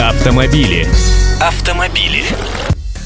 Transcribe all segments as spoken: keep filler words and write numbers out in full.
Автомобили. Автомобили.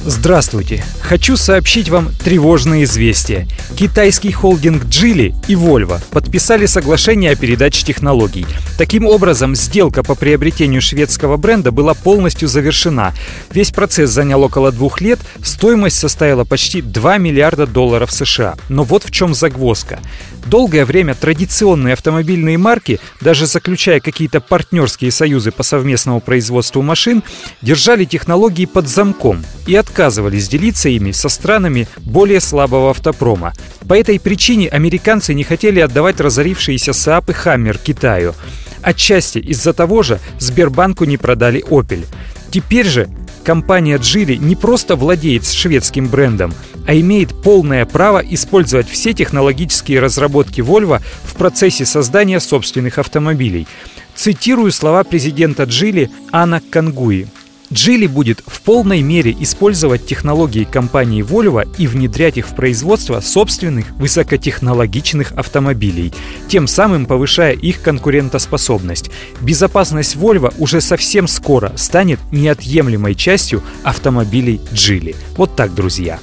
Здравствуйте! Хочу сообщить вам тревожные известия. Китайский холдинг Geely и Volvo подписали соглашение о передаче технологий. Таким образом, сделка по приобретению шведского бренда была полностью завершена. Весь процесс занял около двух лет, стоимость составила почти два миллиарда долларов США. Но вот в чем загвоздка. Долгое время традиционные автомобильные марки, даже заключая какие-то партнерские союзы по совместному производству машин, держали технологии под замком и отказывались делиться ими со странами более слабого автопрома. По этой причине американцы не хотели отдавать разорившиеся Saab и Хаммер Китаю. Отчасти из-за того же Сбербанку не продали Opel. Теперь же компания Geely не просто владеет шведским брендом, а имеет полное право использовать все технологические разработки Volvo в процессе создания собственных автомобилей. Цитирую слова президента Geely Анна Кангуи. Geely будет в полной мере использовать технологии компании Volvo и внедрять их в производство собственных высокотехнологичных автомобилей, тем самым повышая их конкурентоспособность. Безопасность Volvo уже совсем скоро станет неотъемлемой частью автомобилей Geely. Вот так, друзья.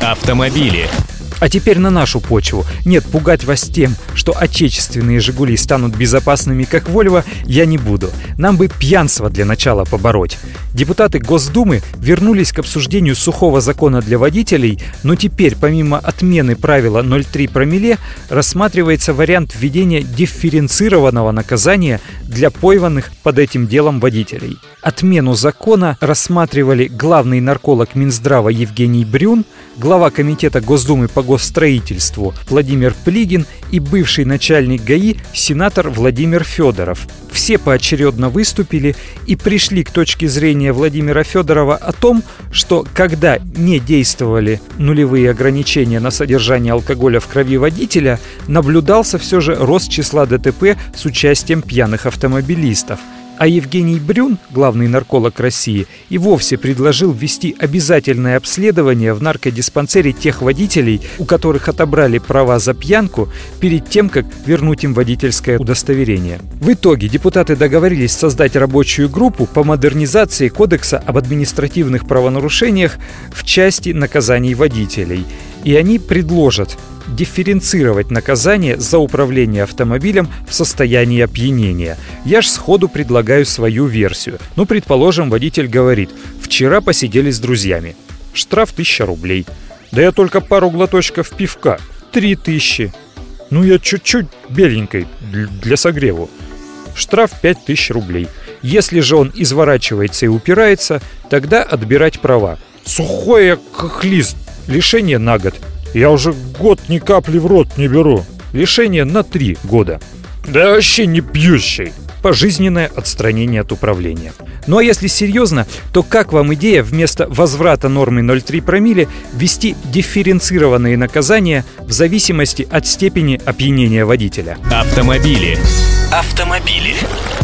Автомобили. А теперь на нашу почву. Нет, пугать вас тем, что отечественные «Жигули» станут безопасными, как «Вольво», я не буду. Нам бы пьянство для начала побороть. Депутаты Госдумы вернулись к обсуждению сухого закона для водителей, но теперь, помимо отмены правила ноль целых три десятых промилле, рассматривается вариант введения дифференцированного наказания для пойманных под этим делом водителей. Отмену закона рассматривали главный нарколог Минздрава Евгений Брюн, глава Комитета Госдумы по госстроительству Владимир Плигин и бывший начальник ГАИ сенатор Владимир Федоров. Все поочередно выступили и пришли к точке зрения Владимира Федорова о том, что когда не действовали нулевые ограничения на содержание алкоголя в крови водителя, наблюдался все же рост числа ДТП с участием пьяных автомобилистов. А Евгений Брюн, главный нарколог России, и вовсе предложил ввести обязательное обследование в наркодиспансере тех водителей, у которых отобрали права за пьянку, перед тем, как вернуть им водительское удостоверение. В итоге депутаты договорились создать рабочую группу по модернизации Кодекса об административных правонарушениях в части наказаний водителей. И они предложат дифференцировать наказание за управление автомобилем в состоянии опьянения. Я ж сходу предлагаю свою версию. Ну, предположим, водитель говорит: «Вчера посидели с друзьями. Штраф тысяча рублей. Да я только пару глоточков пивка. три тысячи. Ну, я чуть-чуть беленькой для согреву. Штраф пять тысяч рублей. Если же он изворачивается и упирается, тогда отбирать права. Сухой я как лист. Лишение на год. Я уже год ни капли в рот не беру. Лишение на три года. Да вообще не пьющий». Пожизненное отстранение от управления. Ну а если серьезно, то как вам идея вместо возврата нормы ноль целых три десятых промилле ввести дифференцированные наказания в зависимости от степени опьянения водителя? Автомобили. Автомобили.